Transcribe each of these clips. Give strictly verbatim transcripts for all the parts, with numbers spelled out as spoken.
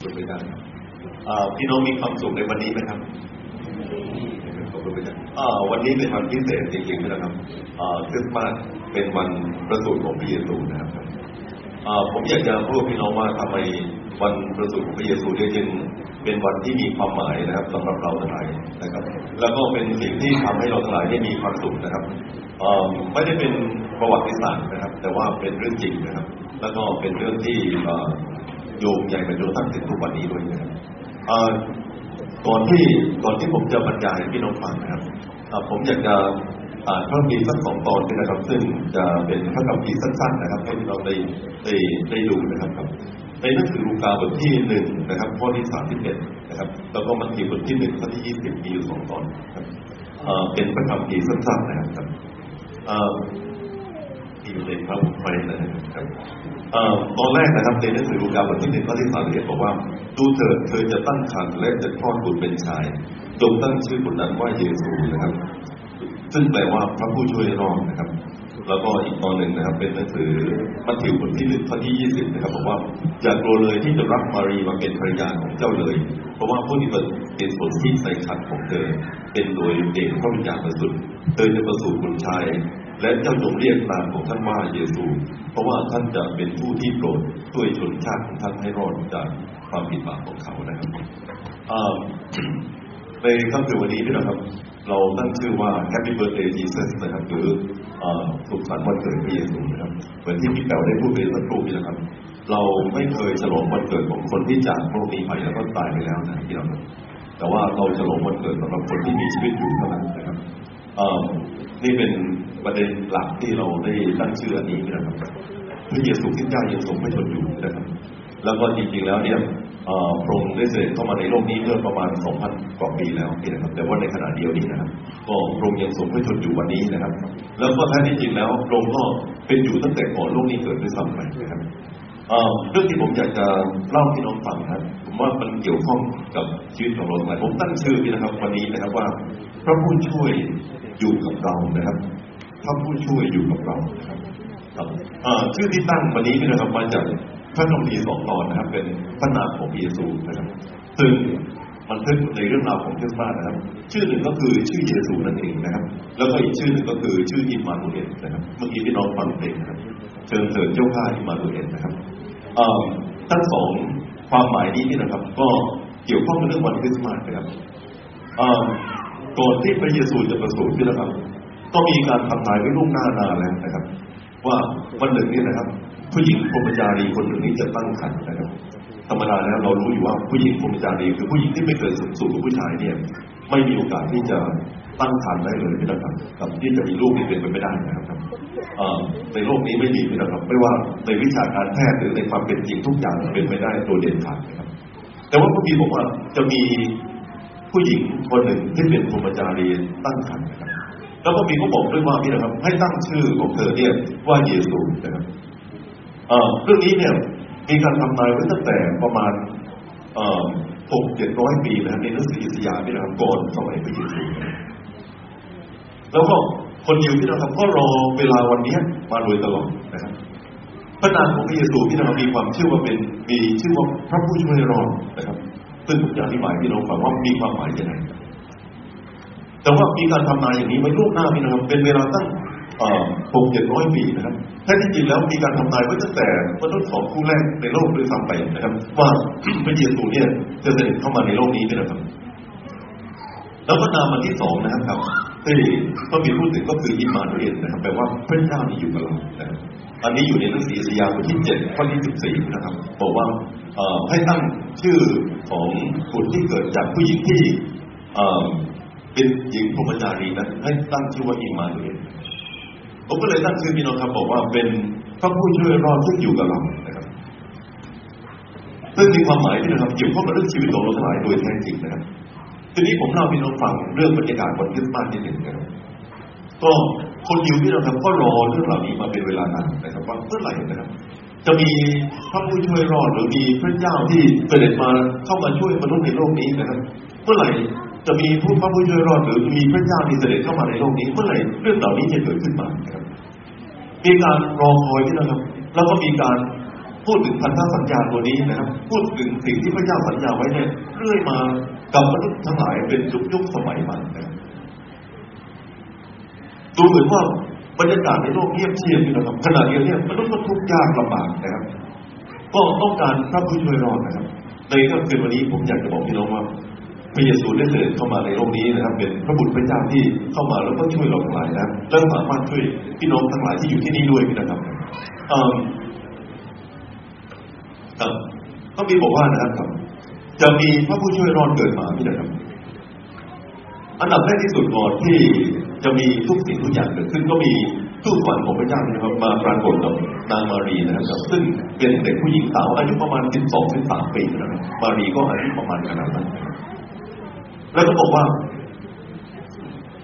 พี่น้องมีความสุขในวันนี้ไหมครับขอบคุณครับวันนี้เป็นวันพิเศษจริงๆนะครับคริสต์มาสเป็นวันประสูติของพระเยซูนะครับผมอยากจะพูดพี่น้องว่าทำไมวันประสูติของพระเยซูจึงเป็นวันที่มีความหมายนะครับสำหรับเราทั้งหลายนะครับแล้วก็เป็นสิ่งที่ทำให้เราทั้งหลายได้มีความสุขนะครับไม่ได้เป็นประวัติศาสตร์นะครับแต่ว่าเป็นเรื่องจริงนะครับแล้วก็เป็นเรื่องที่โยงใหญ่เป็นโยงตั้งถึงทุกวันนี้ด้วยนะครับก่อนที่ก่อนที่ผมจะบรรยายพี่น้องฟังนะครับผมอยากจะอ่านพระคัมภีร์สักสองตอนนะครับซึ่งจะเป็นพระคัมภีร์สั้นๆนะครับให้เราได้ได้ได้ดูนะครับในหนังสือลูกาบทที่หนึ่งนะครับข้อที่สามสิบเอ็ดนะครับแล้วก็มัทธิวบทที่หนึ่งข้อที่ยี่สิบมีอยู่สองตอนครับเป็นพระคัมภีร์สั้นๆนะครับที่อยู่ในพระบุตรไฟนะครับตอนแรกนะครับในหนังสือลูกาบทที่หนึ่งข้อที่สามสิบเอ็ดบอกว่าดูเถิดเธอจะตั้งครรภ์และจะคลอดบุตรเป็นชายจงตั้งชื่อบุตรนั้นว่าเยซูนะครับซึ่งแปลว่าพระผู้ช่วยรอดนะครับแล้วก็อีกตอนหนึ่งนะครับเป็นหนังสือมัทธิวบทที่หนึ่งข้อที่ยี่สิบนะครับบอกว่าอย่ากลัวเลยที่จะรับมารีมาเป็นภรรยาของเจ้าเลยเพราะว่าผู้ที่เป็นผลที่ใส่ขันของเธอเป็นโดยเดชพระวิญญาณบริสุทธิ์เธอจะประสูติบุตรชายและเจ้าจงเรียกนามของท่านว่าเยซูเพราะว่าท่านจะเป็นผู้ที่โปรดช่วยชนชาติของท่านให้รอดจากความผิดบาปของเขานะครับในค่ำคืนวันนี้พี่น้องครับเราตั้งชื่อว่า Happy Birthday Jesus นะครับหรือสุขสันต์วันเกิดพระเยซูนะครับเหมือนที่พี่แป๋วได้พูดไปสักครู่นี้นะครับเราไม่เคยฉลองวันเกิดของคนที่จากโลกนี้ไปแล้วก็ตายไปแล้วนะพี่น้องแต่ว่าเราฉลองวันเกิดสำหรับคนที่มีชีวิตอยู่เท่านั้นนะครับนี่เป็นประเด็นหลักที่เราได้ตั้งชื่ออันนี้นะครับพระเยซูคริสต์เจ้ายังทรงพระชนม์อยู่นะครับแล้วก็จริงๆแล้วเนี่ยพระองค์ได้เสด็จเข้ามาในโลกนี้เมื่อประมาณ สองพัน กว่าปีแล้วนะครับแต่ว่าในขณะเดียวนี้นะครับก็พระองค์ยังทรงพระชนม์อยู่วันนี้นะครับแล้วก็แท้ที่จริงแล้วพระองค์ก็เป็นอยู่ตั้งแต่ก่อนโลกนี้เกิดด้วยซ้ำไปนะครับเรื่องที่ผมอยากจะเล่าพี่น้องฟังนะครับผมว่ามันเกี่ยวข้องกับชีวิตของเราหลายผมตั้งชื่อนี่นะครับวันนี้นะครับว่าพระผู้ช่วยอยู่กับเรานะครับพระผู้ช่วยอยู่กับเรานะครับชื่อที่ตั้งวันนี้นะครับมาจากพระคัมภีร์สองตอนนะครับเป็นพระนามของพระเยซูนะครับซึ่งมันทึกในเรื่องราวของคริสต์มาสนะครับชื่อหนึ่งก็คือชื่อเยซูนั่นเองนะครับแล้วก็อีกชื่อหนึ่งก็คือชื่ออิมมานูเอลนะครับเมื่อกี้พี่น้องฟังเพลงนะครับเชิญเสด็จเจ้าข้าอิมมานูเอลนะครับทั้งสองความหมายนี้นะครับก็เกี่ยวข้องกับเรื่องวันคริสต์มาสนะครับก่อนที่พระเยซูจะประสูตินะครับก็มีการทำนายไว้ล่วงหน้านานแล้วนะครับว่าวันหนึ่งนี่นะครับผู้หญิงพรหมจารีคนหนึ่งนี้จะตั้งครรภ์นะครับธรรมดาแล้วเรารู้อยู่ว่าผู้หญิงพรหมจารีคือผู้หญิงที่ไม่เคยสู่สู่กับผู้ชายเนี่ยไม่มีโอกาสที่จะตั้งครรภ์ได้เลยนะครับกับที่จะมีลูกนี่เป็นไปไม่ได้นะครับในโลกนี้ไม่มีนะครับไม่ว่าในวิชาการแพทย์หรือในความเป็นจริงทุกอย่างเป็นไปได้โดยเด็ดขาดนะครับแต่ว่าพระคัมภีร์บอกว่าจะมีผู้หญิงคนหนึ่งที่เป็นพรหมจารีตั้งครรภ์นะครับแล้วก็มีเขาบอกด้วยว่าพี่นะครับให้ตั้งชื่อของเธอเนี่ยว่าเยซูนะครับเรื่องนี้เนี่ยมีการทำนายไว้ตั้งแต่ประมาณหกเจ็ดร้อยปีนะครับในหนังสืออิสยาห์พี่นะครับก่อนสมัยพระเยซูแล้วก็คนยิวพี่นะครับก็รอเวลาวันนี้มาโดยตลอดนะครับพระนามของพระเยซูพี่นะครับมีความเชื่อว่าเป็นมีชื่อว่าพระผู้ช่วยรอดนะครับซึ่งผมจะอธิบายพี่น้องฟังว่ามีความหมายยังไงแต่ว่ามีการทำนายอย่างนี้ไว้ล่วงหน้าพี่นะครับเป็นเวลาตั้งหกเจ็ดร้อยปีนะครับแท้ที่จริงแล้วมีการทำนายไว้ตั้งแต่มนุษย์สองคู่แรกในโลกด้วยซ้ำไปนะครับว่าพระเยซูเนี่ยจะเสด็จเข้ามาในโลกนี้นะครับแล้วก็นามมันที่สองนะครับที่ก็มีพูดถึงก็คืออิมมานูเอลนะครับแปลว่าพระเจ้าอยู่กับเรานะครับอันนี้อยู่ในหนังสืออิสยาห์บทที่เจ็ดข้อที่สิบสี่นะครับบอกว่าให้ตั้งชื่อของบุตรที่เกิดจากผู้หญิงที่เป็นหญิงพรหมจารีนั้นให้ตั้งชื่อว่าอิมมานูเอลผมก็เลยตั้งชื่อพี่น้องครับบอกว่าเป็นพระผู้ช่วยรอดซึ่งอยู่กับเรานะครับซึ่งมีความหมายที่นะครับเกี่ยวข้องกับเรื่องชีวิตของเราทั้งหลายโดยแท้จริงนะครับทีนี้ผมเล่าพี่น้องฟังเรื่องบรรยากาศวันคริสต์มาสที่หนึ่งนะครับก็คนยิวพี่น้องครับก็รอเรื่องเหล่านี้มาเป็นเวลานานนะครับว่าเมื่อไหร่นะครับจะมีพระผู้ช่วยรอดหรือมีพระเจ้าที่เสด็จมาเข้ามาช่วยมนุษย์ในโลกนี้นะครับเมื่อไหร่จะมีผู้พระผู้ช่วยรอดหรือมีพระเจ้าที่เสด็จเข้ามาในโลกนี้เมื่อไหร่เรื่องเหล่านี้จะเกิดขึ้นมานะครับมีการรอคอยที่นะครับแล้วก็มีการ พูดถึงพันธสัญญาตัวนี้นะครับพูดถึงสิ่งที่พระเจ้าสัญญาไว้เนี่ยเรื่อยมากับมนุษย์ทั้งหลายเป็นยุคยุคสมัยมันนะดูเหมือนว่าบรรยากาศในโลกเงียบเชียบอยู่นะครับขณะเดียวกันมนุษย์ก็ทุกข์ยากลำบากนะครับก็ต้องการพระผู้ช่วยรอดนะครับในค่ำคืนวันนี้ผมอยากจะบอกพี่น้องว่าพระเยซูได้เสด็จเข้ามาในโลกนี้นะครับเป็นพระบุตรพระเจ้าที่เข้ามาแล้วก็ช่วยเราทั้งหลายนะและสามารถช่วยพี่น้องทั้งหลายที่อยู่ที่นี่ด้วยนะครับก็มีบอกว่านะครับจะมีพระผู้ช่วยรอดเกิดมาพี่นะครับอันดับแรกที่สุดก่อนที่จะมีทุกสิ่งทุกอย่างเกิดขึ้นก็มีทูตสวรรค์ของพระเจ้านะครับมาปรากฏกับนางมารีนะครับซึ่งเป็นเด็กผู้หญิงสาวอายุประมาณ สิบสองถึงสิบสาม ปีนะครับมารีก็อายุประมาณขนาดนั้นแล้วก็บอกว่า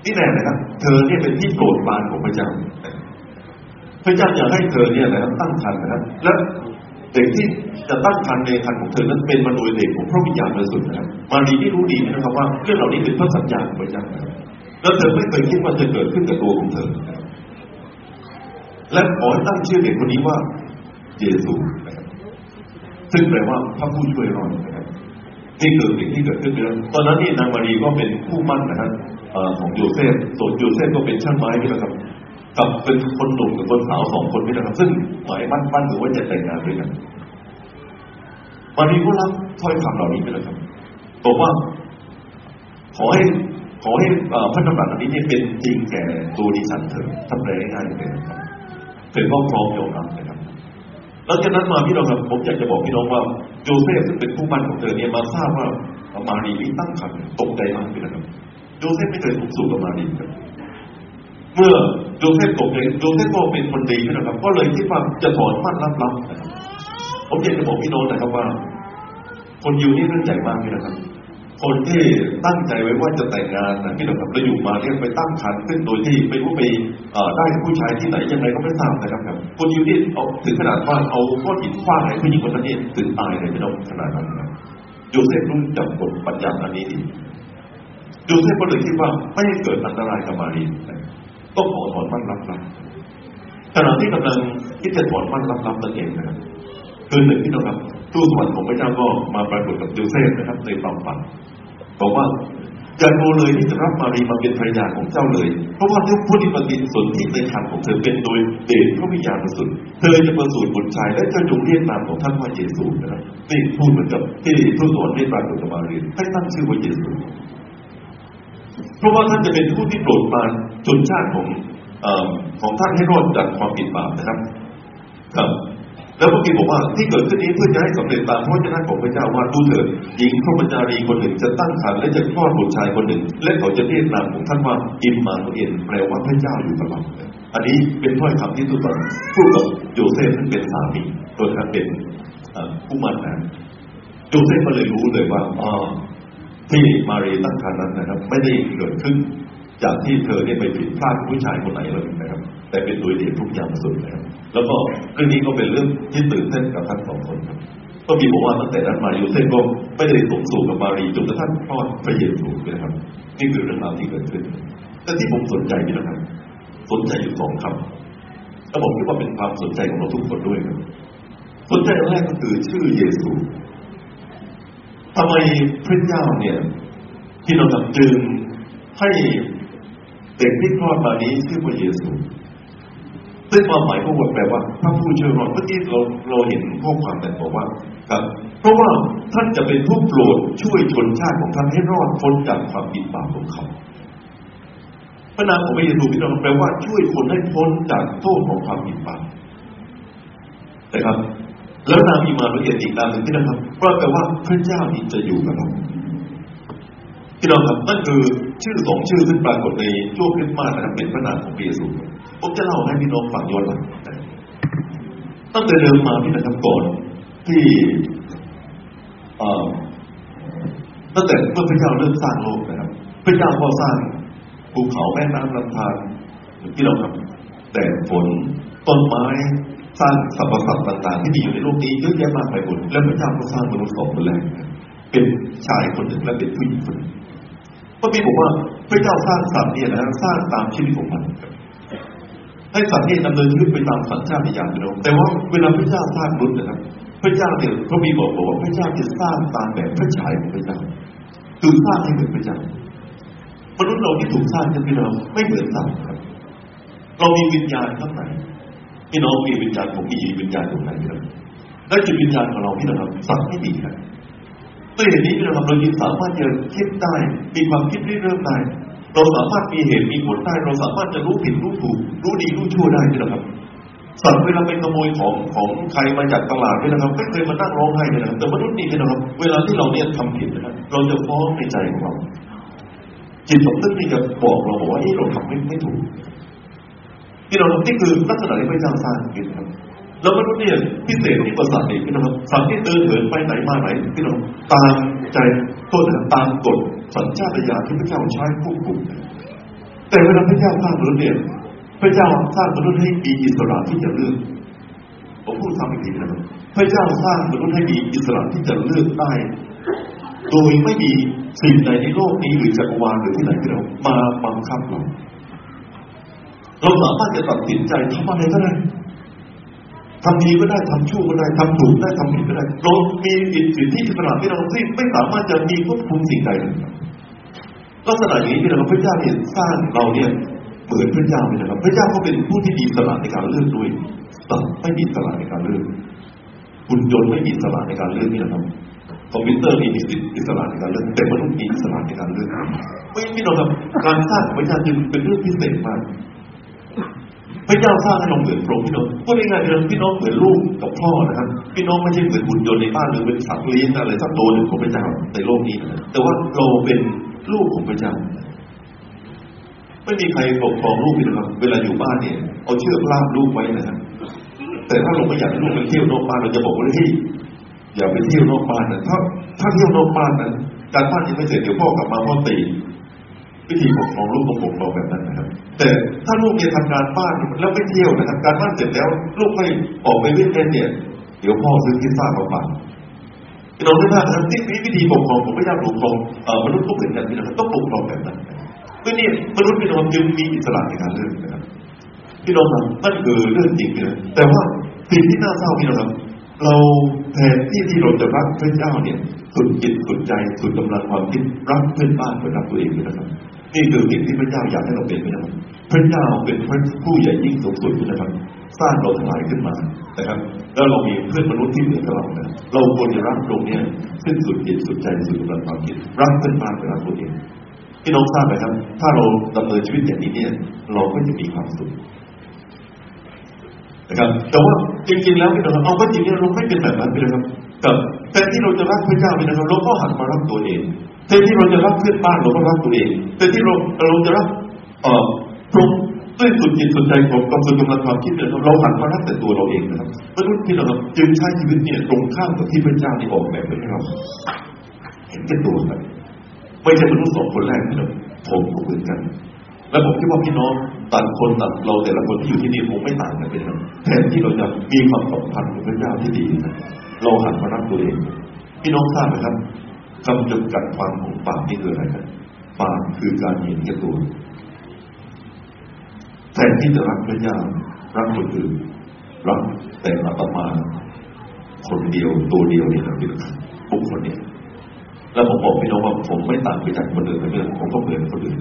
นี่แน่นะครับเธอเนี่ยเป็นที่โปรดปรานของพระเจ้าพระเจ้าอยากให้เธอเนี่ยนะครับตั้งครรภ์นะครับและเด็กที่จะตั้งครรภ์ในครรภ์ของเธอนั้นเป็นมโนเดชของพระวิญญาณบริสุทธิ์นะครับมารีที่รู้ดีนะครับว่าเรื่องเหล่านี้เป็นพระสัญญาของพระเจ้าแล้วเธอไม่เคยคิดว่าจะเกิดขึ้นกับตัวของเธอและขอให้ตั้งชื่อเด็กคนนี้ว่าเยซูซึ่งแปลว่าพระผู้ช่วยรอดนะครับนี่คือสิ่งที่เกิดขึ้นแล้วตอนนั้นนี่นางมารีก็เป็นคู่มั่นนะครับของโยเซฟส่วนโยเซฟก็เป็นช่างไม้นี่แหละครับกับเป็นคนหนุ่มกับคนสาวสองคนนี่แหละครับซึ่งหมายมั่นมั่นถือว่าจะแต่งงานด้วยกันมารีก็รับถ้อยคำเหล่านี้นี่แหละครับบอกว่าขอให้ขอให้พระธรรมบัตรอันนี้เป็นจริงแก่ตัวดิฉันเถิดทำแรงง่ายเลยนะครับเธอก็พร้อมยอมรับนะครับหลังจากนั้นมาพี่น้องครับผมอยากจะบอกพี่น้องว่าโยเซฟซึ่งเป็นคู่มั่นของเธอเนี่ยมาทราบว่ามารีนี่ตั้งครรภ์ตกใจมากเลยนะครับโยเซฟไม่เคยถูกสู่กับมารีครับเมื่อโยเซฟตกใจโยเซฟก็เป็นคนดีนะครับก็เลยคิดว่าจะถอนมั่นลับๆนะครับผมอยากจะบอกพี่น้องนะครับว่าคนยิวนี่เรื่องใหญ่มากเลยนะครับคนที่ตั้งใจไว้ว่าจะแต่งงานนะพี่น้องครับแล้วอยู่มาเนี่ยไปตั้งครรภ์ขึ้นโดยที่ไม่รู้ไปได้ผู้ชายที่ไหนยังไงก็ไม่ทราบนะครับคนยิวนี่เอาถึงขนาดว่าเอาก้อนหินขว้างให้ผู้หญิงคนนั้นเนี่ยถึงตายเลยพี่น้องขนาดนั้นนะโยเซฟรู้จักบทปัญญาอันนี้ดีโยเซฟก็เลยคิดว่าไม่ให้เกิดอันตรายกับมารีต้องขอถอนมั่นลับๆขณะที่กำลังคิดจะถอนมั่นลับๆตนเองนะครับคือหนึ่งพี่น้องครับทูตสวรรค์ของพระเจ้าก็มาปรากฏกับโยเซฟนะครับในความฝันบอกว่าอย่าโกรธเลยที่จะรับมารีมาเป็นภรรยาของเจ้าเลยเพราะว่าทุกผู้ที่ปฏิสนธิในครรภ์ของเธอเป็นโดยเดชพระวิญญาณบริสุทธิ์เธอจะประสูติบุตรชายและจะจงเรียกนามของท่านว่าเยซูนะครับนี่พูดเหมือนกับที่ทูตสวรรค์ได้ปรากฏกับมารีให้ตั้งชื่อว่าเยซูเพราะว่าท่านจะเป็นผู้ที่โปรดปรานชนชาติของเอ่อของท่านให้รอดจากความผิดบาปนะครับครับแล้วพระบิดาบอกว่าที่เกิดขึ้นนี้เพื่อจะให้สำเร็จตามพระวจนะของพระเจ้าว่าดูเถิดหญิงพรหมจารีคนหนึ่งจะตั้งครรภ์และจะคลอดบุตรชายคนหนึ่งและเขาจะเรียกนามของท่านว่าอิมมานูเอลแปลว่าพระเจ้าอยู่กับเราอันนี้เป็นถ้อยคำที่ทูตสวรรค์พูดกับโยเซฟซึ่งเป็นสามีโดยการเป็นผู้มั่นนะโยเซฟก็เลยรู้เลยว่าอ๋อที่มารีตั้งครรภ์นั้นนะครับไม่ได้เกิดขึ้นจากที่เธอได้ไปผิดพลาดผู้ชายคนไหนเลยนะครับแต่เป็นโดยเดชทุกอย่างสุดนะครับแล้วก็เรื่องนี้ก็เป็นเรื่องที่ตื่นเต้นกับท่านสองคนครับก็มีบอกว่าตั้งแต่นั้นมาโยเซฟก็ไม่ได้สมสู่กับมารีจนกระทั่งคลอดพระเยซูนะครับนี่คือเรื่องราวที่เกิดขึ้นแต่ที่ผมสนใจนี่นะครับสนใจอยู่สองคำและผมคิดว่าเป็นความสนใจของเราทุกคนด้วยครับสนใจแรกก็คือชื่อเยซูทำไมพระเจ้าเนี่ยที่เราจึงให้เด็กที่คลอดมานี้ชื่อว่าเยซูซึ่งความหมายของมันแปลว่าพระผู้ช่วยรอดเมื่อที่เราเราเห็นข้อความแต่บอกว่าครับเพราะว่าท่านจะเป็นผู้โปรดช่วยชนชาติของท่านให้รอดพ้นจากความผิดบาปของเขาพระนามของพระเยซูพี่น้องแปลว่าช่วยคนให้พ้นจากโทษของความผิดบาปนะครับแล้วนามอิมมานูเอลอีกนามหนึ่งที่นะครับก็แปลว่าพระเจ้านี้จะอยู่กับเราที่เราครับนั่นคือชื่อสองชื่อซึ่งปรากฏในช่วงคริสต์มาสนะครับเป็นพระนามของพระเยซูผมจะเล่าให้พี่น้องฟังย้อนหลังตั้งแต่เดิมมาพี่นะครับก่อนที่ตั้งแต่เมื่อพระเจ้าเริ่มสร้างโลกนะครับพระเจ้าก็สร้างภูเขาแม่น้ำลำธารที่เราครับแต่ฝนต้นไม้สร้างสรรพสัตว์ต่างๆที่มีอยู่ในโลกนี้เยอะแยะมากไปหมดแล้วพระเจ้าก็สร้างมนุษย์สองคนแรกเป็นชายคนหนึ่งและเป็นผู้หญิงคนหนึ่งพระบิดาบอกว่าพระเจ้าสร้างสัตว์เนี่ยนะสร้างตามชีวิตของมัน ให้สัตว์นี่ดำเนินชีวิตไปตามสัญชาติญาณเราแต่ว่าเวลาพระเจ้าสร้างมนุษย์นะครับพระเจ้าเนี่ยพระบิดาบอกว่าพระเจ้าจะสร้างตามแบบพระฉายของพระเจ้าถูกสร้างให้เหมือนพระเจ้ามนุษย์เราที่ถูกสร้างนั้นพี่น้องไม่เหมือนสัตว์ครับเรามีวิญญาณข้างในพี่น้องมีวิญญาณผมมีวิญญาณข้างในครับและจิตวิญญาณของเราพี่น้องครับสัตว์ไม่มีครับด้วยเหตุนี้พี่น้องเราจึงสามารถจะคิดได้มีความคิดริเริ่มได้เราสามารถมีเหตุมีผลได้เราสามารถจะรู้ผิดรู้ถูกรู้ดีรู้ชั่วได้พี่น้องครับสัตว์เวลาไปขโมยของของใครมาจากตลาดเนี่ยนะครับไม่เคยมาตั้งร้องไห้เลยนะครับแต่มนุษย์นี่เนี่ยนะครับเวลาที่เราเนี่ยทำผิดนะครับเราจะฟ้องในใจของเราจิตสำนึกนี่จะบอกเราบอกว่านี่เราทำไม่ไม่ถูกที่เราทำนี่คือลักษณะที่พระเจ้าสร้างขึ้นครับแล้วมนุษย์เนี่ยพิเศษที่กว่าสัตว์อีกนะครับสัตว์ที่เดินเหินไปไหนมาไหนที่เราตามใจตัวตามกฎสัญชาตญาณที่พระเจ้าใช้ควบคุมแต่เวลาพระเจ้าสร้างมนุษย์เนี่ยพระเจ้าสร้างมนุษย์ให้มีอิสระที่จะเลือกผมพูดซ้ำอีกทีนะครับพระเจ้าสร้างมนุษย์ให้มีอิสระที่จะเลือกได้โดยไม่มีสิ่งใดในโลกนี้หรือจักรวาลหรือที่ไหนที่เรามาบังคับเราเราสามารถจะตัดสินใจทำอะไรก็ได้ทำดีก็ได้ทำชั่วก็ได้ทำถูกได้ทำผิดก็ได้เรามีสิทธิอิสระที่เราซึ่งไม่สามารถจะมีควบคุมสิ่งใดลักษณะอย่างนี้นะครับพระเจ้าเนี่ยสร้างเราเนี่ยเหมือนพระเจ้าเลยนะครับพระเจ้าก็เป็นผู้ที่มีสละในการเลือกด้วยสัตว์ไม่มีสละในการเลือกหุ่นยนต์ไม่มีสละในการเลือกนี่นะครับคอมพิวเตอร์มีอิสระในการเลือกแต่มนุษย์มีอิสระในการเลือกไม่ไม่หรอกครับการสร้างของพระเจ้าจึงเป็นเรื่องพิเศษมากพระเจ้าสร้างให้เราเหมือนพระองค์พี่น้องก็ได้ไงครับพี่น้องเหมือนลูกกับพ่อนะครับพี่น้องไม่ใช่เหมือนหุ่นยนต์ในบ้านหรือเป็นสัตว์เลี้ยงอะไรสักตัวหนึ่งของพระเจ้าในโลกนี้แต่ว่าเราเป็นลูกของพระเจ้าไม่มีใครปกครองลูกเลยนะครับเวลาอยู่บ้านเนี่ยเอาเชือกล่ามลูกไว้นะครับแต่ถ้าเราไม่อยากให้ลูกไปเที่ยวนอกบ้านเราจะบอกว่าเฮ้ยอย่าไปเที่ยวนอกบ้านนะถ้าถ้าเที่ยวนอกบ้านนะการบ้านยังไม่เสร็จเดี๋ยวพ่อกลับมาพ่อตีวิธีปกครองลูกต้องปกครองแบบนั้นนะครับแต่ถ้าลูกเนี่ยทำงานบ้านแล้วไม่เที่ยวนะครับการบ้านเสร็จแล้วลูกไม่ออกไปวิ่งเล่นเนี่ยเดี๋ยวพ่อซื้อพิซซ่ามาฝากเราไม่ได้นะครับที่วิธีปกครองผมไม่อยากปกครองเอ่อมนุษย์ต้องเป็นแบบนี้นะครับต้องปกครองแบบนั้นเมื่อเนี่ยมนุษย์พี่น้องจึงมีอิสระในการเลือกนะครับพี่น้องครับนั่นคือเรื่องจริงเลยแต่ว่าสิ่งที่น่าเศร้าพี่น้องครับเราแทนที่ที่เราจะรักพระเจ้าเนี่ยสุดจิตสุดใจสุดกำลังความคิดรักเพื่อนบ้านเหมือนรักตัวเองเลยนะครับนี่คือสิ่งที่พระเจ้าอยากให้เราเป็นนะครับพระเจ้าเป็นพระผู้ใหญ่ยิ่งสูงสุดนะครับสร้างเราทั้งหลายขึ้นมานะครับแล้วเรามีเพื่อนมนุษย์ที่เหมือนกับเรานะเราควรจะรักตรงนี้ซึ่งสุดจิตสุดใจสุดกำลังความคิดรักเพื่อนบ้านเหมือนรักตัวเองพี่น้องทราบไหมครับถ้าเราดำเนินชีวิตอย่างนี้เนี่ยเราก็จะมีความสุขนะครับแต่ว่าจริงๆแล้วพี่น้องเอาก็จริงเนี่ยเราไม่เป็นแบบนั้นพี่น้องครับแต่แทนที่เราจะรักพระเจ้าพี่น้องเราก็หันมารักตัวเองแทนที่เราจะรักเพื่อนบ้านเราก็รักตัวเองแทนที่เราเราจะรักเอ่อตรงด้วยสุดจิตสุดใจของความสุขกำลังความคิดเนี่ยเราหันมารักแต่ตัวเราเองนะครับมนุษย์พี่น้องจึงใช้ชีวิตเนี่ยตรงข้ามกับที่พระเจ้าได้ออกแบบไว้ให้เราเห็นแก่ตัวครับไม่ใช่มนุษย์สองคนแรกนะผมก็เหมือนกันและผมคิดว่าพี่น้องต่างคนต่างเราแต่ละคนที่อยู่ที่นี่คงไม่ต่างกันเลยนะแทนที่เราจะมีความสัมพันธ์กับพระเจ้าที่ดีนะเราหันมารักตัวเองพี่น้องทราบไหมครับคำจำกัดความของปากนี่คืออะไรครับปากคือการเห็นแก่ตัวแทนที่จะรักพระเจ้ารักคนอื่นรักแต่ละประมาณคนเดียวตัวเดียวนี่นะพี่น้องบุคคลเนี่ยแล้วผมบอกพี่น้องว่าผมไม่ต่างไปจากคนอื่นเลยผมก็เหมือนคนอื่น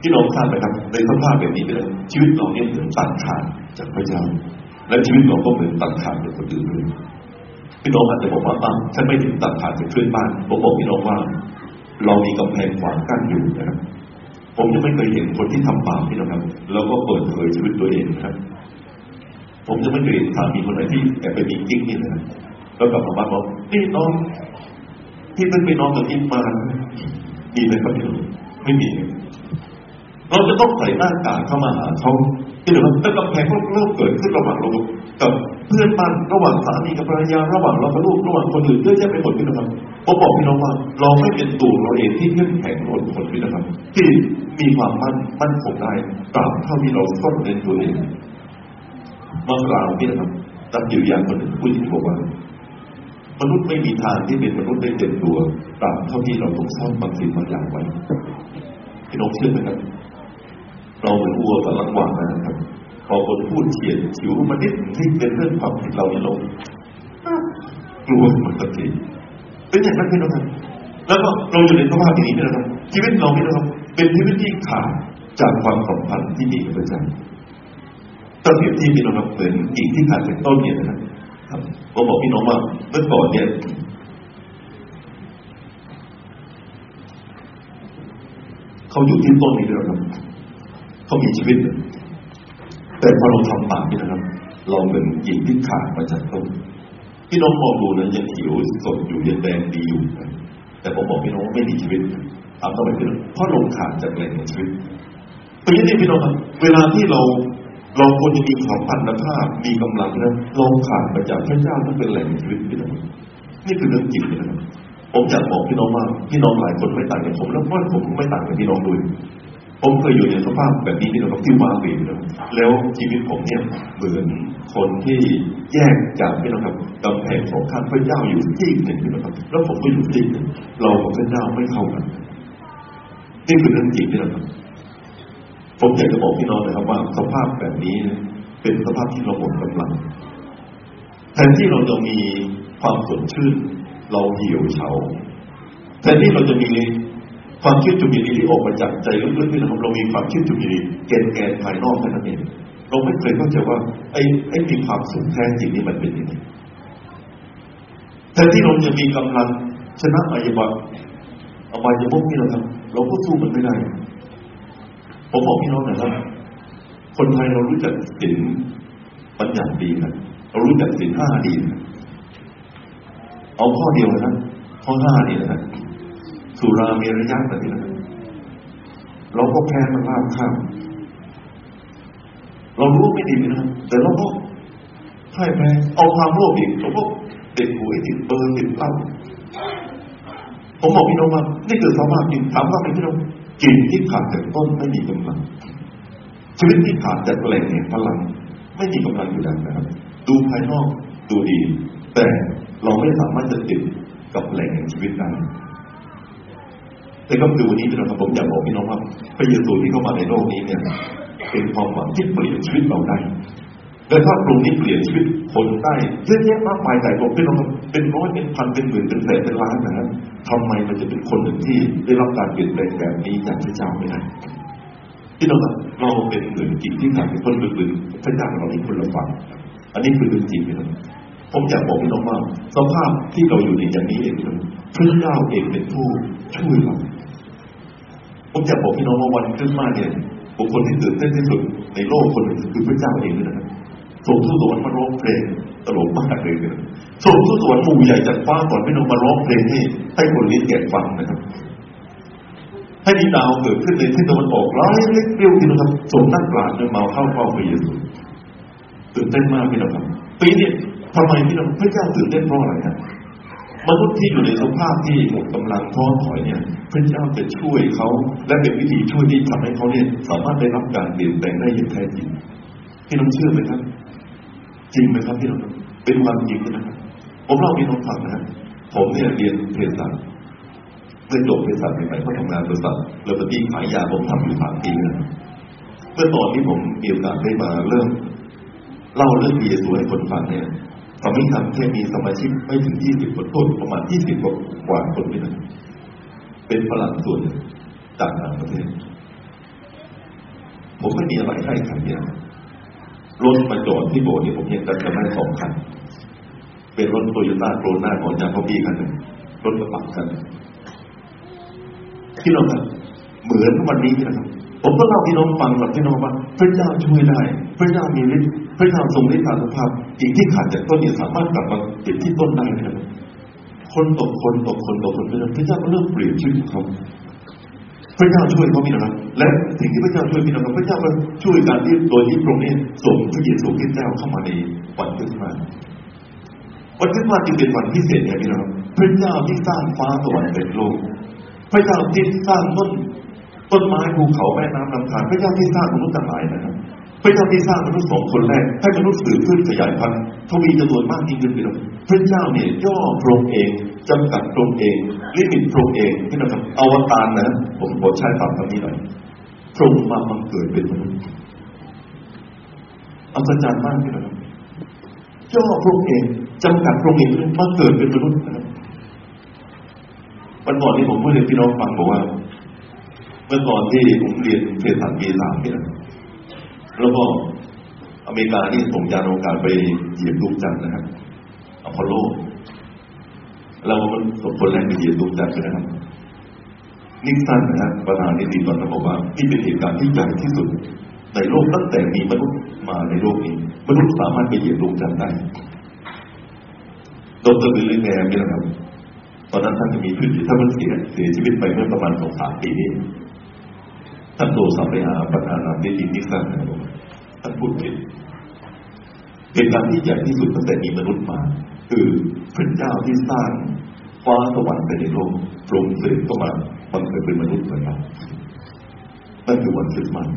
พี่น้องทราบไหมครับในสภาพแบบนี้เลยชีวิตเราเนี่ยเหมือนตัดขาดจากพระเจ้าและชีวิตเราก็เหมือนตัดขาดจากคนอื่นเลยพี่น้องอาจจะบอกว่าบ้างฉันไม่ถึงตัดขาดจากเพื่อนบ้านผมบอกพี่น้องว่าเรามีกำแพงขวางกั้นอยู่นะครับผมยังไม่เคยเห็นคนที่ทำบาปพี่น้องครับแล้วก็เปิดเผยชีวิตตัวเองนะครับผมยังไม่เคยเห็นสามีคนไหนที่แอบไปมีกิ๊กนี่นะครับแล้วกลับมาบ้านบอกพี่น้องที่เพิ่งไปนอนกับอิมมามีไหมครับพี่น้องไม่มีเราจะต้องใส่หน้ากากเข้ามาหาเขาที่เดี๋ยวมันกำแพงพวกเริ่มเกิดขึ้นระหว่างเรากับเพื่อนบ้านระหว่างสามีกับภรรยาระหว่างเรากับลูกระหว่างคนอื่นเยอะแยะไปหมดพี่น้องครับผมบอกพี่น้องว่าเราไม่เป็นตัวเราเองที่เข้มแข็งอดทนพี่น้องครับที่มีความมั่นมั่นคงได้ตราบเท่าที่เราซ่อนเร้นตัวเองเมื่อกล่าวพี่น้องครับตัดอยู่อย่างคนหนึ่งผู้หญิงบอกว่ามนุษย์ไม่มีทางที่เป็นมนุษย์ได้เต็มตัวตามเท่าที่เราต้องซ่อนบางสิ่งบางอย่างไว้พี่น้องเชื่อไหมครับเราเหมือนวัวกับลังหวานนะครับ พอคนพูดเฉียดฉิวมานิดที่เป็นเรื่องความผิดเราเนี่ยลงกลัวเหมือนกันทีเป็นอย่างนั้นพี่น้องครับแล้วก็เราอยู่ในภาวะอย่างนี้พี่น้องครับชีวิตเราพี่น้องครับเป็นชีวิตที่ขาดจากความสัมพันธ์ที่ดีกับพระเจ้าตอนที่พี่น้องครับเหมือนกิ่งที่ขาดจากต้นเนี่ยนะครับผมบอกพี่น้องว่าเมื่อก่อนเนี่ยเขาอยู่ที่ต้นนี้พี่น้องครับเขามีชีวิตแต่พอเราทำบาปพี่น้องครับเราเหมือนกิ่งที่ขาดมาจากต้นพี่น้องมองดูนะยังเขียวสดอยู่ยังแดงดีอยู่แต่ผมบอกพี่น้องว่าไม่มีชีวิตตามต่อไปพี่น้องเพราะลมขาดจากแหล่งของชีวิตเพราะฉะนั้นพี่น้องเวลาที่เราเราควรจะมีความพันธภาพมีกำลังนะลมขาดมาจากพระเจ้านั่นเป็นแหล่งชีวิตพี่น้องนี่คือเรื่องจริงนะครับผมอยากบอกพี่น้องว่าพี่น้องหลายคนไม่ต่างจากผมแล้วว่าผมไม่ต่างจากพี่น้องด้วยผมเคยอยู่ในสภาพแบบนี้พี่น้องครับที่ว้าเหวนะแล้วชีวิตผมเนี่ยเหมือนคนที่แยกจากพี่น้องครับกำแพงสองข้างพระเจ้าอยู่ที่หนึ่งพี่น้องครับแล้วผมก็อยู่ที่หนึ่งเรากับพระเจ้าไม่เข้ากันนี่คือเรื่องจริงพี่น้องครับผมอยากจะบอกพี่น้องนะครับว่าสภาพแบบนี้เป็นสภาพที่เราหมดกำลังแทนที่เราจะมีความสดชื่นเราเหี่ยวเฉาแทนที่เราจะมีความคิดจุบินีที่ออกมาจากใจลึกๆนี่นะครับเรามีความคิดจุบินีแกนแกนภายนอกแค่นั้นเองเราไม่เคยเข้าใจว่าไอ้ไอ้มีความสุขแท้จริงนี่มันเป็นยังไงแต่ที่เราจะมีกำลังชนะอายบะอายบะพวกนี้เราทำเราก็สู้มันไม่ได้ผมบอกพี่น้องนะครับคนไทยเรารู้จักศีลปัญญาดีนะเรารู้จักศีลห้าดีนะเอาข้อเดียวนะข้อห้านี่นะสุราเมรยะแบบนี้นะเราก็แพ้มันมากข้ามเรารู้ไม่ดีนะครับแต่เราก็ให้แพ้เอาความโลภอีกเราก็เด็ดหัวติดเบอร์ติดตั้งผมบอกพี่น้องว่านี่คือสภาพจริงถามว่าเป็นพี่น้องจิตที่ขาดจากต้นไม่มีกำลังชีวิตที่ขาดจากแหล่งแห่งพลังไม่มีกำลังอยู่แล้วนะครับดูภายนอกดูดีแต่เราไม่สามารถจะติดกับแหล่งแห่งชีวิตได้แต่ก็คือวันนี้พี่น้องครับผมอยากบอกพี่น้องว่าพระเยซูที่เข้ามาในโลกนี้เนี่ยเป็นความหวังที่เปลี่ยนชีวิตเราได้และถ้าตรงนี้เปลี่ยนชีวิตคนได้เยอะแยะมากมายหลายคนพี่น้องครับเป็นร้อยเป็นพันเป็นหมื่นเป็นแสนเป็นล้านนะครับทำไมมันจะเป็นคนหนึ่งที่ได้รับการเปลี่ยนแปลงแบบนี้จากพระเจ้าไม่ได้พี่น้องครับเราเป็นเหมือนจริงที่ขาดเป็นคนอื่นๆพระเจ้าเราเป็นคนละฝั่งอันนี้คือเรื่องจริงพี่น้องผมอยากบอกพี่น้องว่าสภาพที่เราอยู่ในอย่างนี้เองพระเจ้าเองเป็นผู้ช่วยเราผมจะบอกพี่น้องว่าวันคริสต์มาสเนี่ยบุคคลที่ตื่นเต้นที่สุดในโลกคนหนึ่งคือพระเจ้าเองนะครับส่งทูตสวรรค์มาร้องเพลงตลกมากเลยนะส่งทูตสวรรค์หมู่ใหญ่จากฟ้าก่อนพี่น้องมาร้องเพลงนี่ให้คนนี้แก่ฟังนะครับให้ดาวเกิดขึ้นในที่ตะวันออกร้ายเล็กเดียวที่นะครับส่งนักปราชญ์มาเมาเข้าเฝ้าพระเยซูตื่นเต้นมากพี่น้องครับปีนี้ทำไมพี่น้องพระเจ้าตื่นเต้นเพราะอะไรครับมนุษย์ที่อยู่ในสภาพที่หมดกำลังท้อถอยเนี่ยพระเจ้าจะช่วยเขาและเป็นวิธีช่วยที่ทำให้เขาเนี่ยสามารถได้รับการเปลี่ยนแปลงได้อย่างแท้จริงพี่น้องเชื่อไหมครับจริงไหมครับพี่น้องเป็นความจริงนะครับผมเล่าพี่น้องฟังนะผมเนี่ยเรียนเภสัชเมื่อจบเภสัชใหม่ๆผมทำงานบริษัทแล้วก็ที่ขายยาผมทำอยู่สามปีนะเมื่อตอนที่ผมมีโอกาสได้มาเริ่มเล่าเรื่องพระเยซูให้คนฟังเนี่ยตอนนี้ครับแค่มีสมาชิกไม่ถึงยี่สิบคนต้นประมาณยี่สิบกว่าคนนี่นะเป็นฝรั่งส่วนจากต่างประเทศผมไม่มีอะไรให้ขันเดียวรถมาจอดที่โบสถ์เนี่ยผมเห็นกันจะไม่สองคันเป็นรถโตโยต้าโครน่าของจางพ่อพี่คันหนึ่งรถกระบะคันที่เราครับเหมือนวันนี้นะครับผมก็เล่าพี่น้องฟังกับพี่น้องว่าพระเจ้าช่วยได้พระเจ้ามีฤทธิ์พระเจ้าทรงฤทธิ์ตามสภาพสิ่งที่ขาดจากต้นเนี่ยสามารถกลับมาติดที่ต้นได้นะครับคนตกคนตกคนตกคนพระเจ้าก็เริ่มเปลี่ยนชีวิตของเขาพระเจ้าช่วยเขาพี่น้องและสิ่งที่พระเจ้าช่วยพี่น้องพระเจ้าก็ช่วยการที่โดยที่พระองค์เนี่ยส่งพระเยซูคริสต์เจ้าเข้ามาในวันคริสต์มาสวันคริสต์มาสจึงเป็นวันพิเศษเนี่ยพี่น้องพระเจ้าที่สร้างฟ้าสวรรค์เป็นโลกพระเจ้าที่สร้างต้นต้นไม้ภูเขาแม่น้ำลำธารพระเจ้าที่สร้างมนุษย์ทั้งหลายนะครับพระเจ้าที่สร้างมนุษย์สองคนแรกให้มนุษย์สืบขึ้นขยายพันธุ์ทวีจำนวนมากยิ่งขึ้นไปแล้วพระเจ้าเนี่ยย่อพระองค์เองจำกัดพระองค์เองลิมิตพระองค์เองที่นะครับอวตารนะผมขอใช้คำนี้หน่อยพระองค์มาบังเกิดเป็นมนุษย์ อัศจรรย์มากเลยนะย่อพวกเองจำกัดพวกเองมาเกิดเป็นมนุษย์นะวันก่อนที่ผมเมื่อเรียนพี่น้องฟังบอกว่าเมื่อก่อนที่ผมเรียนเศรษฐศาสตร์ปีสามเนี่ยแล้วก็อเมริกานี่ส่งยานอวกาศไปเหยียบดวงจันทร์นะครับอพอลโลเรามันส่งคนแรงไปเหยียบดวงจันทร์นะครับนิกสันนะครับประธานนิติตอนนั้นบอกว่าที่เป็นเหตุการณ์ที่ใหญ่ที่สุดในโลกตั้งแต่มีมนุษย์มาในโลกนี้มนุษย์สามารถไปเหยียบดวงจันทร์ได้ดร.วิลเลย์แมนนี่นะครับตอนนั้นท่านจะมีพื้นที่ท่านเสียเสียชีวิตไปเมื่อประมาณสองสามปีนี้ท่านโทรศัพท์ไปหาประธานาธิบดีนิกสันนะครับท่านพูดผิดเป็นการที่ใหญ่ที่สุดตั้งแต่มีมนุษย์มาคือพระเจ้าที่สร้างฟ้าสวรรค์ไปในโลกโปร่งเสรีเข้ามาบังเกิดเป็นมนุษย์เหมือนเรานั่นคือวันคริสต์มาส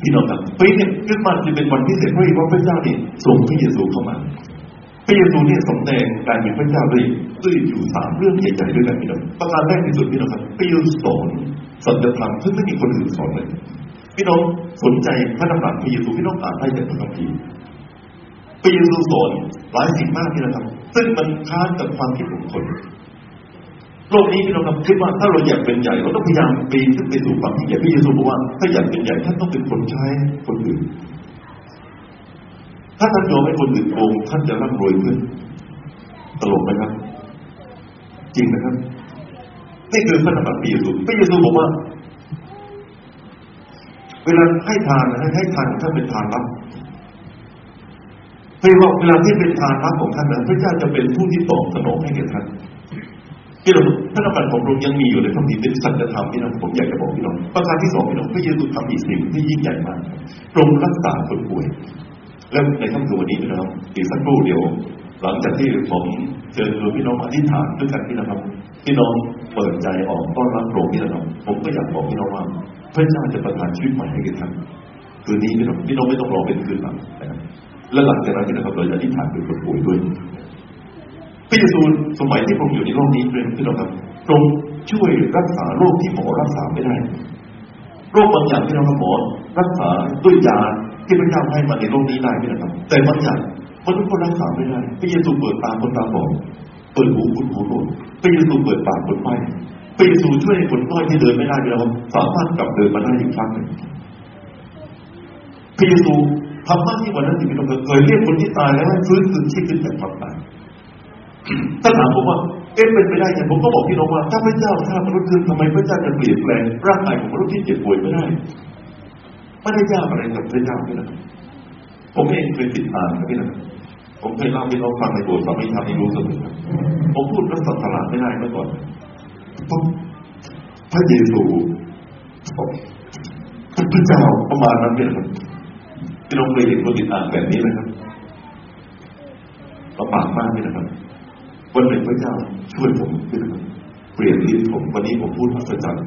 พี่น้องครับปีนี้คริสต์มาสจะเป็นวันที่เสด็จเพราะพระเจ้านี่ส่งพระเยซูเข้ามาพระเยซูเนี่ยสำแดงการเป็นพระเจ้าด้วยด้วยอยู่สามเรื่องใหญ่ๆด้วยกันพี่น้องประการแรกที่สุดพี่น้องครับพระเยซูสอนสัจธรรมซึ่งไม่มีคนอื่นสอนเลยพี่น้องสนใจพระธรรมพระเยซูพี่น้องอ่านได้จากพระคัมภีร์พระเยซูสอนหลายสิ่งมากที่เราทำซึ่งมันค้านกับความคิดของคนโลกนี้พี่น้องคิดว่าถ้าเราอยากเป็นใหญ่เราต้องพยายามปีนขึ้นไปสู่ฝั่งที่ใหญ่พระเยซูบอกว่าถ้าอยากเป็นใหญ่ท่านต้องเป็นคนใช้คนอื่นถ้าท่านยอมให้คนอื่นโกงท่านจะร่ำรวยขึ้นตลกไหมครับจริงนะครับนี่คือพระธรรมพระเยซูพระเยซูบอกว่าเวลาให้ทานให้ให้ทานท่านเป็นทานรับเวลาเวลาที่เป็นทานรับของท่านนั้นพระเจ้าจะเป็นผู้ที่ตอบสนองให้แก่ท่านที่เราพระธรรมของพระองค์ยังมีอยู่ในพระคัมภีร์เป็นสัจธรรมที่เราผมอยากจะบอกพี่น้องประการที่สองพี่น้องพระเยซูทำอีกสิ่งที่ยิ่งใหญ่มากตรงรักษาคนป่วยและในค่ำคืนวันนี้พี่น้องอีกสักครู่เดียวหลังจากที่ผมเชิญชวนพี่น้องอธิษฐานด้วยกันพี่นะครับพี่น้องเปิดใจออกต้อนรับพระองค์พี่น้องผมก็อยากบอกพี่น้องว่าพระเจ้าจะประทานชีวิตใหม่ให้แก่ท่านคืนนี้พี่น้องพี่น้องไม่ต้องรอเป็นคืนหลังนะครับและหลังจากนั้นนะครับเราจะอธิษฐานเป็นคนป่วยด้วยพระเยซูสมัยที่พระองค์อยู่ในโลกนี้เป็นพี่น้องครับพระองค์ช่วยรักษาโรคที่หมอรักษาไม่ได้โรคบางอย่างที่เราหมอรักษาด้วยยาที่พระเจ้าให้มาในโลกนี้ได้พี่น้องครับแต่บางอย่างมนุษย์ก็รักษาไม่ได้พระเยซูเปิดตาคนตาบอดเปิดหูคนหูหนวกพระเยซูเปิดปากคนไข้พระเยซูช่วยคนน้อยที่เดินไม่ได้พี่น้องสามารถกลับเดินมาได้อีกครั้งหนึ่งพระเยซูทำมากที่วันนั้นที่พี่น้องเคยเรียกคนที่ตายแล้วให้ฟื้นคืนชีพขึ้นจากความตายถ้าถามผมว่าเอ๊ะเป็นไปได้ยังผมก็บอกพี่น้องว่าถ้าพระเจ้าสร้างมนุษย์ขึ้นทำไมพระเจ้าจะเปลี่ยนแปลงร่างกายของมนุษย์ที่เจ็บป่วยไม่ได้ไม่ได้ยากอะไรกับพระเจ้าพี่น้องผมเองเคยติดตามนะพี่น้องผมเคยเล่าพี่น้องฟังในโบสถ์สามีทำให้รู้เสมอผมพูดรัศดรไม่ได้เมื่อก่อนต้องพระเยซูพระเจ้าประมาณนั้นพี่น้องพี่น้องเคยเห็นคนติดตามแบบนี้ไหมครับลำบากมากพี่นะครับวันหนึ่งพระเจ้าช่วยผมพี่นะครับเปลี่ยนลิ้นผมวันนี้ผมพูดอัศจรรย์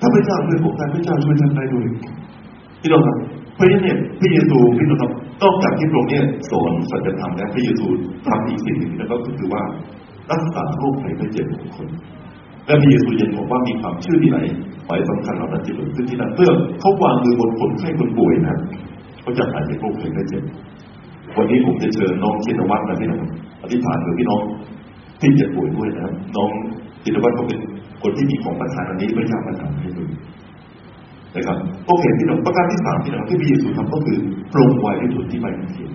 ถ้าพระเจ้าช่วยผมได้พระเจ้าช่วยท่านได้ด้วยพี่น้องครับเพราะฉะนั้นเนี่ยพระเยซูพี่น้องครับนอกจากที่พระองค์เนี่ยสอนสัจธรรมแล้วพระเยซูทำอีกสิ่งหนึ่งนั่นก็คือว่ารักษาโรคภัยไข้เจ็บของคนและพระเยซูยังบอกว่ามีความเชื่อที่ไหนหมายสำคัญเหล่านั้นจะเกิดขึ้นที่นั่นเพื่อเขาวางมือบนคนไข้คนป่วยนะเขาจะหายจากโรคภัยไข้เจ็บวันนี้ผมจะเชิญน้องชินวัตรนะพี่น้องอธิษฐานกับพี่น้องที่เจ็บป่วยด้วยนะครับน้องชินวัตรเขาเป็นคนที่มีของประทานอันนี้พระเจ้าประทานให้ด้วยนะครับโอเคพี่น้องประการที่สามพี่น้องที่พระเยซูทำก็คือปรุงไว้ในจุดที่ไม่เป็นจริง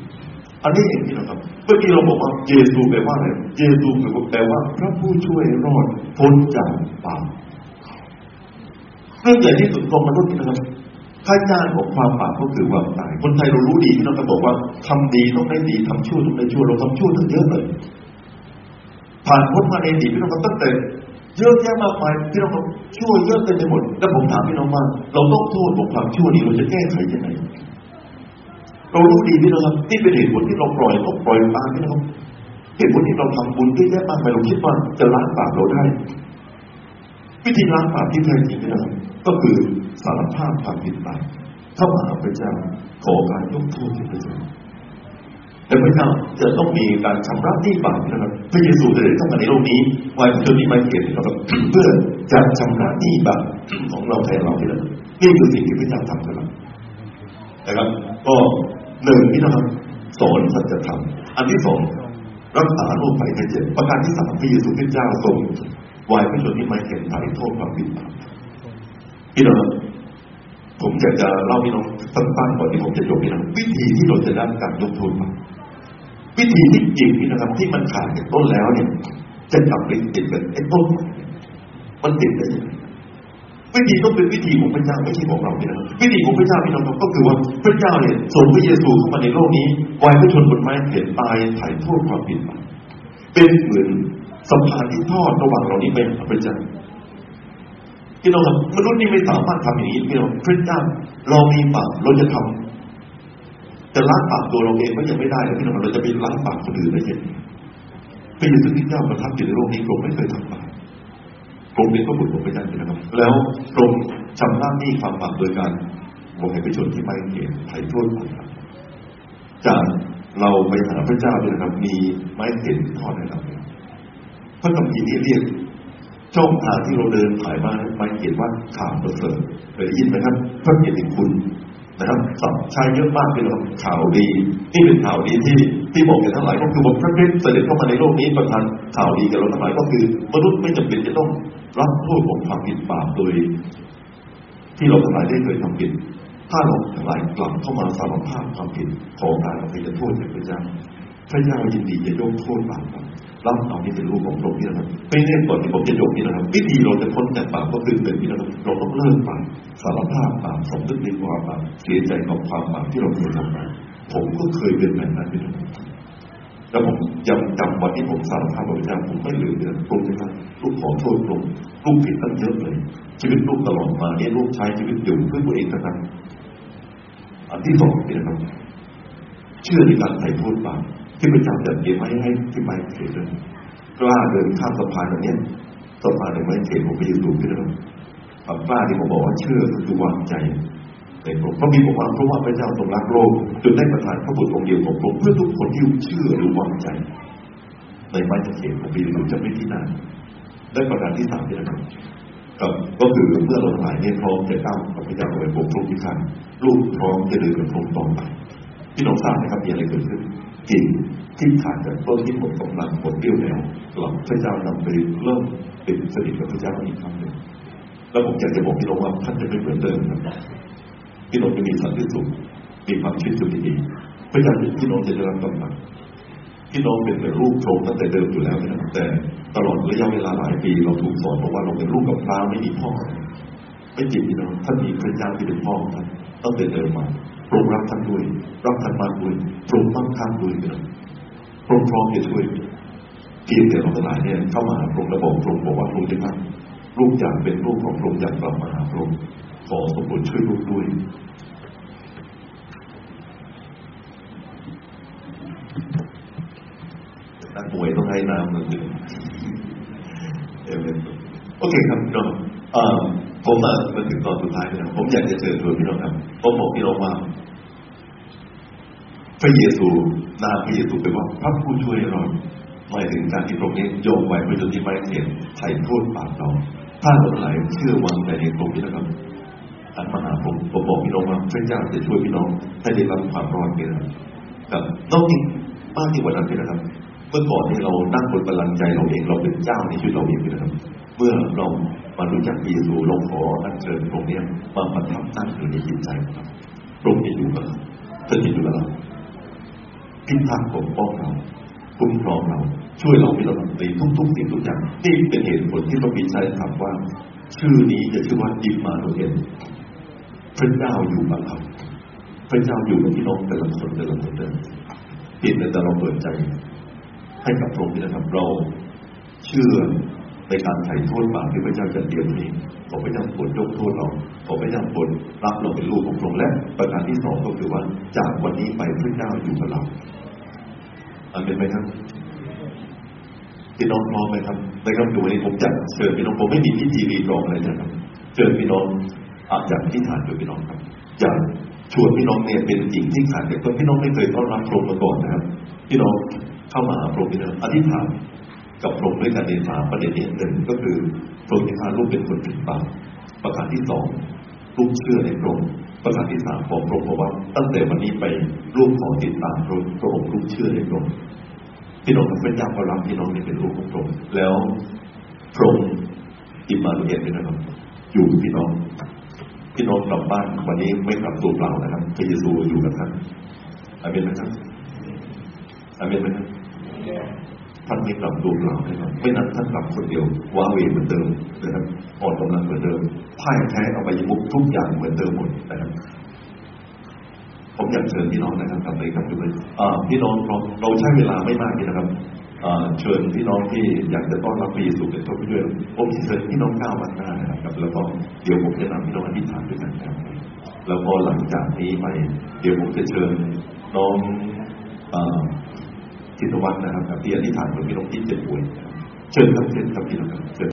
อันนี้เองพี่น้องครับเมื่อกี้เราบอกว่าเยซูแปลว่าอะไรเยซูแปลว่าพระผู้ช่วยรอดพ้นจากบาปเรื่องใหญ่ที่สุดของมนุษย์นะครับค่าจ้างของความบาปก็คือความตายคนไทยเรารู้ดีที่เราจะบอกว่าทำดีต้องได้ดีทำชั่วต้องได้ชั่วเราทำชั่วตั้งเยอะเลยผ่านพ้นมาในอดีตพี่น้องก็ตั้งแต่เยอะแยะมากมายพี่น้องก็ชั่วเยอะเต็มไปหมดแล้วผมถามพี่น้องว่าเราต้องโทษของความชั่วนี้เราจะแก้ไขยังไงเรารู้ดีที่เราทำนี่เป็นเหตุผลที่เราปล่อยก็ปล่อยตามพี่น้องเหตุผลที่เราทำบุญเยอะแยะมากมายเราคิดว่าจะล้างบาปเราได้วิธีล้างบาปที่แท้จริงพี่น้องก็คือสารภาพความผิดบาปเข้ามาหาพระเจ้าขอการยกโทษให้พระเจ้าแต่พระเจ้าจะต้องมีการชำระหนี้บาปนะครับพระเยซูเสด็จเข้ามาในโลกนี้ไว้จนมีไม้เขียนนะครับเพื่อจะชำระหนี้บาปของเราแทนเราไปเลยนี่คือสิ่งที่พระเจ้าทำกับเรา นะครับก็หนึ่งที่เราสอนสัจธรรมอันที่สองรักษาโลกภัยไข้เจ็บประการที่สามพระเยซูคริสต์เจ้าทรงวายพระชนม์ที่ไม้แข็งไถ่โทษความผิดบาปพี่น้องผมอยากจะเล่าพี่น้องสั้นๆก่อนที่ผมจะจบพี่น้องวิธีที่เราจะได้การยกโทษบาปวิธีที่จริงพี่น้องที่มันขาดจากต้นแล้วเนี่ยจะกลับไปติดเป็นไอ้ต้นมันติดได้ยังไงวิธีต้องเป็นวิธีของพระเจ้าไม่ใช่ของเราพี่น้องวิธีของพระเจ้าพี่น้องก็คือว่าพระเจ้าเนี่ยส่งพระเยซูเข้ามาในโลกนี้วายพระชนม์บนไม้แข็งตายไถ่โทษความผิดบาปเป็นเหมือนสัมพันธ์ที่ทอดระหว่างเรานี้ไปหาพระเจ้าพี่น้องครับมนุษย์นี่ไม่สามารถทำอย่างนี้พี่น้องพระเจ้าเรามีบาปเราจะทำจะล้างบาปตัวเราเองก็ยังไม่ได้เลยพี่น้องเราจะไปล้างบาปคนอื่นได้ยังไงพระเยซูคริสต์เจ้าประทับอยู่ในโลกนี้พระองค์ไม่เคยทำบาปพระองค์เป็นพระบุตรของพระเจ้านะครับแล้วพระองค์ชำระหนี้ความบาปโดยการวายพระชนม์ที่ไม้แข็งไถ่โทษบาปจากเราไปหาพระเจ้าด้วยนะครับมีไม้แข็งทอดให้เราพระคัมภีร์นี้เรียกช่องทางที่เราเดินผ่านมาไปเขียนว่าข่าวประเสริฐเคยได้ยินไหมครับพระเกียรติคุณนะครับสับใช้เยอะมากเลยครับข่าวดีนี่เป็นข่าวดีที่ที่บอกกันทั้งหลายก็คือว่าพระคริสต์เสด็จเข้ามาในโลกนี้ประทานข่าวดีกับเราทั้งหลายก็คือมนุษย์ไม่จำเป็นจะต้องรับโทษของความผิดบาปโดยที่เราทั้งหลายได้เคยทำผิดถ้าเราทั้งหลายกลับเข้ามาสารภาพความผิดขอการอภัยโทษจากพระเจ้าพระเจ้ายินดีจะยกโทษบาปรับเอาที่เป็นรูปของพระองค์นี่นะครับไม่แน่ก่อนที่ผมจะยกนี่นะครับวิธีเราจะพ้นจากบาปก็คือเป็นนี่นะครับเราต้องเลิกบาปสารภาพบาปสมนึกในความบาปเสียใจกับความบาปที่เราเคยทำมาผมก็เคยเป็นแบบนั้นนี่นะครับแล้วผมยังจำวันที่ผมสารภาพกับพระเจ้าผมไม่ลืมเลยตรงนี้ครับลูกขอโทษลูกลูกผิดตั้งเยอะเลยชีวิตลูกตลอดมาเนี่ยลูกใช้ชีวิตอยู่เพื่อตัวเองนะครับอันที่สองนี่นะครับเชื่อในการไถ่โทษบาปที่ประจำจัดเตรียมไว้ให้ที่ไม้เขตเลยกล้าเดินข้ามสะพานอย่างนี้สะพานในไม้เขตผมไปยืนดูพี่น้องความกล้าที่ผมบอกว่าเชื่อคือวางใจในพระองค์พระบิดาบอกว่าเพราะว่าพระเจ้าทรงรักโลกจนได้ประทานพระบุตรองค์เดียวของพระองค์เพื่อทุกคนที่เชื่อหรือวางใจในไม้เขตผมไปยืนดูจะไม่ที่นานได้ประการที่สามพี่น้องก็คือเมื่อเราหลายเนี่ยพร้อมจะก้าวกับพระเจ้าไปปกครองที่ขันลูกพร้อมจะเดินกับพระองค์ต่อไปพี่น้องทราบไหมครับมีอะไรเกิดขึ้นจริงที่ขาดจากต้นที่หมดกำลังหมดเรี่ยวแรงหลังพระเจ้านำไปเริ่มเป็นสนิทกับพระเจ้าอีกครั้งหนึ่งแล้วผมอยากจะบอกพี่น้องว่าท่านจะไม่เหมือนเดิมนะครับพี่น้องจะมีสันติสุขมีความชื่นสุขดีพระเจ้าพี่น้องจะได้รับกำลังพี่น้องเป็นแต่ลูกโครงตั้งแต่เดิมอยู่แล้วนะครับแต่ตลอดระยะเวลาหลายปีเราถูกสอนบอกว่าเราเป็นลูกกับตาไม่มีพ่อไม่จริงพี่น้องท่านมีพระเจ้าที่เป็นพ่อท่านตั้งแต่เดิมมาพระองค์รักท่านด้วยรักท่านมากด้วยพระองค์ตั้งท่านด้วยนะพระองค์พร้อมจะช่วยเพียงแต่เราทั้งหลายเนี่ยเข้ามาหาพระองค์และบอกพระองค์บอกว่าพระองค์จะทำลูกอยากเป็นลูกของพระองค์อยากกลับมาหาพระองค์ขอพระองค์ช่วยลูกด้วยนักมวยต้องให้น้ำหนึ่งเอเวนโอเคครับน้องอ่าผมมาถึงตอนสุดท้ายแล้วผมอยากจะเชิญชวนพี่น้องครับผมบอกพี่น้องว่าพระเยซูนามพระเยซูเป็นว่าพระผู้ช่วยเราหมายถึงการที่ตรงนี้โยงไว้ไปจนที่ไม้เขียนไถ่โทษบาปเราถ้าเราหลายเชื่อวางใจในตรงนี้นะครับอันมหาผมผมบอกพี่น้องว่าพระเจ้าจะช่วยพี่น้องให้ได้รับความรอดนี่นะครับต้องอีกมากที่กว่านั้นนะครับเมื่อก่อนที่เรานั่งบนบัลลังก์ใจเราเองเราเป็นเจ้าในชีวิตเราเองนะครับเมื่อเรามารู้จักพระเยซูเราขออัญเชิญตรงนี้มาประทับนั่งอยู่ในจิตใจของเราตรงนี้อยู่กับเราท่านจะอยู่กับเราพิทักษ์ปกป้องเราคุ้มครองเราช่วยเราให้เราในทุกๆสิ่งทุกอย่างนี่เป็นเหตุผลที่พระบิดาถามว่าชื่อนี้จะชื่อว่าอิมมานูเอลพระเจ้าอยู่กับเราพระเจ้าอยู่กับพี่น้องแต่ละคนแต่ละคนเดิมเพียงแต่เราเปิดใจให้กับพระองค์นะครับเราเชื่อในการไถ่โทษบาปที่พระเจ้าจะเตรียมนี้ขอพระเจ้าโปรดยกโทษเราขอพระเจ้าโปรดรับเราเป็นลูกของพระองค์และประการที่สองก็คือว่าจากวันนี้ไปพระเจ้าอยู่กับเราอาเมนไหมครับพี่น้องพร้อมไหมครับในคำดูนี้ผมจะเชิญพี่น้องผมไม่มีพิธีรีตรองอะไรนะครับเชิญพี่น้องอาจจะที่ฐานโดยพี่น้องครับอยากชวนพี่น้องเนี่ยเป็นจริงที่ฐานแต่ก็พี่น้องไม่เคยต้อนรับพระองค์มาก่อนนะครับพี่น้องเข้ามาพระองค์นะอธิษฐานกับพระองค์ด้วยกันในสามประเด็นนี้หนึ่งก็คือพระองค์ที่พาลูกเป็นคนผิดบาปประการที่สองลูกเชื่อในพระองค์ ประการที่สามของพระองค์ว่าตั้งแต่วันนี้ไปร่วมขอติดตามพระองค์พระองค์รู้เชื่อในพระองค์พี่น้องพระเจ้าก็รับพี่น้องนี่เป็นลูกของพระองค์แล้วพระองค์อิมมานูเอลด้วยนะครับอยู่กับพี่น้องพี่น้องกลับบ้านวันนี้ไม่กลับตัวเปล่านะครับพระเยซูอยู่กับท่านอาเมนไหมครับอาเมนไหมครับท่านไม่กลับตัวเปล่านะครับไม่นั้นท่านกลับคนเดียวว้าเหวเหมือนเดิมนะครับอ่อนกำลังเหมือนเดิมพ่ายแพ้เอาไปยมุกทุกอย่างเหมือนเดิมหมดนะครับผมอยากเชิญพี่น้องนะครับกลับไปกลับด้วยพี่น้องเราใช้เวลาไม่มากนะครับเชิญพี่น้องที่อยากจะต้อนรับพระเยซูเป็นต้นไปด้วยผมเชิญพี่น้องก้าวมาหน้านะครับแล้วก็เดี๋ยวผมจะนำพี่น้องอธิษฐานด้วยกันครับแล้วก็หลังจากนี้ไปเดี๋ยวผมจะเชิญน้องจิตวัฒน์นะครับที่อธิษฐานเพื่อพี่น้องที่เจ็บป่วยเชิญครับเชิญครับพี่น้องครับ